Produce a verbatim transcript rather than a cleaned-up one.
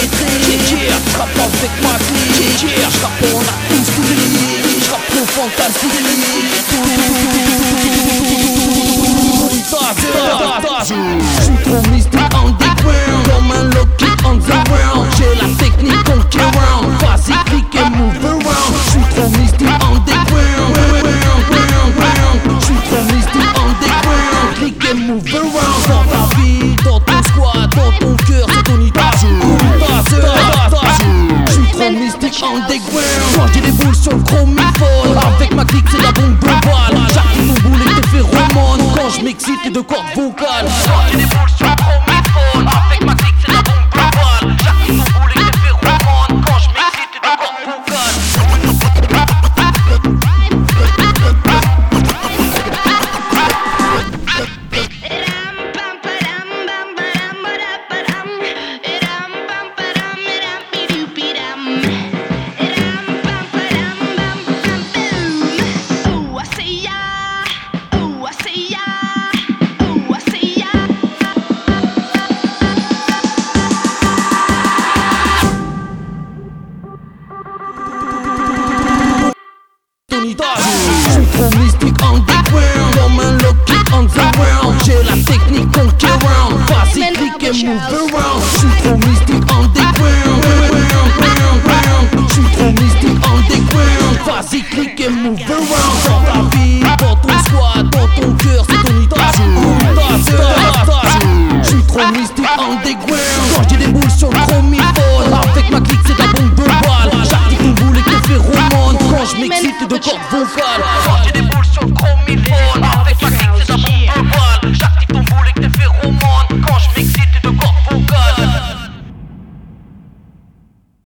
péter. J'rappe avec ma clique, j'rappe on a tous tous les lits, j'rappe au fantastique. J'suis trop mystique underground, comme un Loki on the ground. J'ai la technique on the ground, vas-y click and move around. J'suis trop mystique underground, j'suis trop mystique underground, click and move around. Dans ta vie, dans ton squat, dans ton cœur, c'est ton mystique underground. Quand j'ai des boules sur le chromiphone, avec ma clique c'est la bombe globale. J'arrive mon boule et te fais romane quand j'm'excite les deux cordes vocales. Quand j'ai des boules sur le chromiphone, avec ma clique c'est la bombe globale. J'arrive mon boule et te fais romane quand j'm'excite les deux cordes vocales. J'suis trop mystique underground, comme un Loki on the ground. J'ai la technique on the ground, vas-y click and move around. J'suis trop mystique underground, j'suis trop mystique underground, vas-y click and move around. Dans ta vie, dans ton squat, dans ton cœur, c'est ton idole. J'suis trop mystique underground, quand j'ai des boules sur le chromiphone, avec ma clique c'est de la bombe de balle. J'arrive une boule et te fais romane quand j'm'excite de cordes vocales.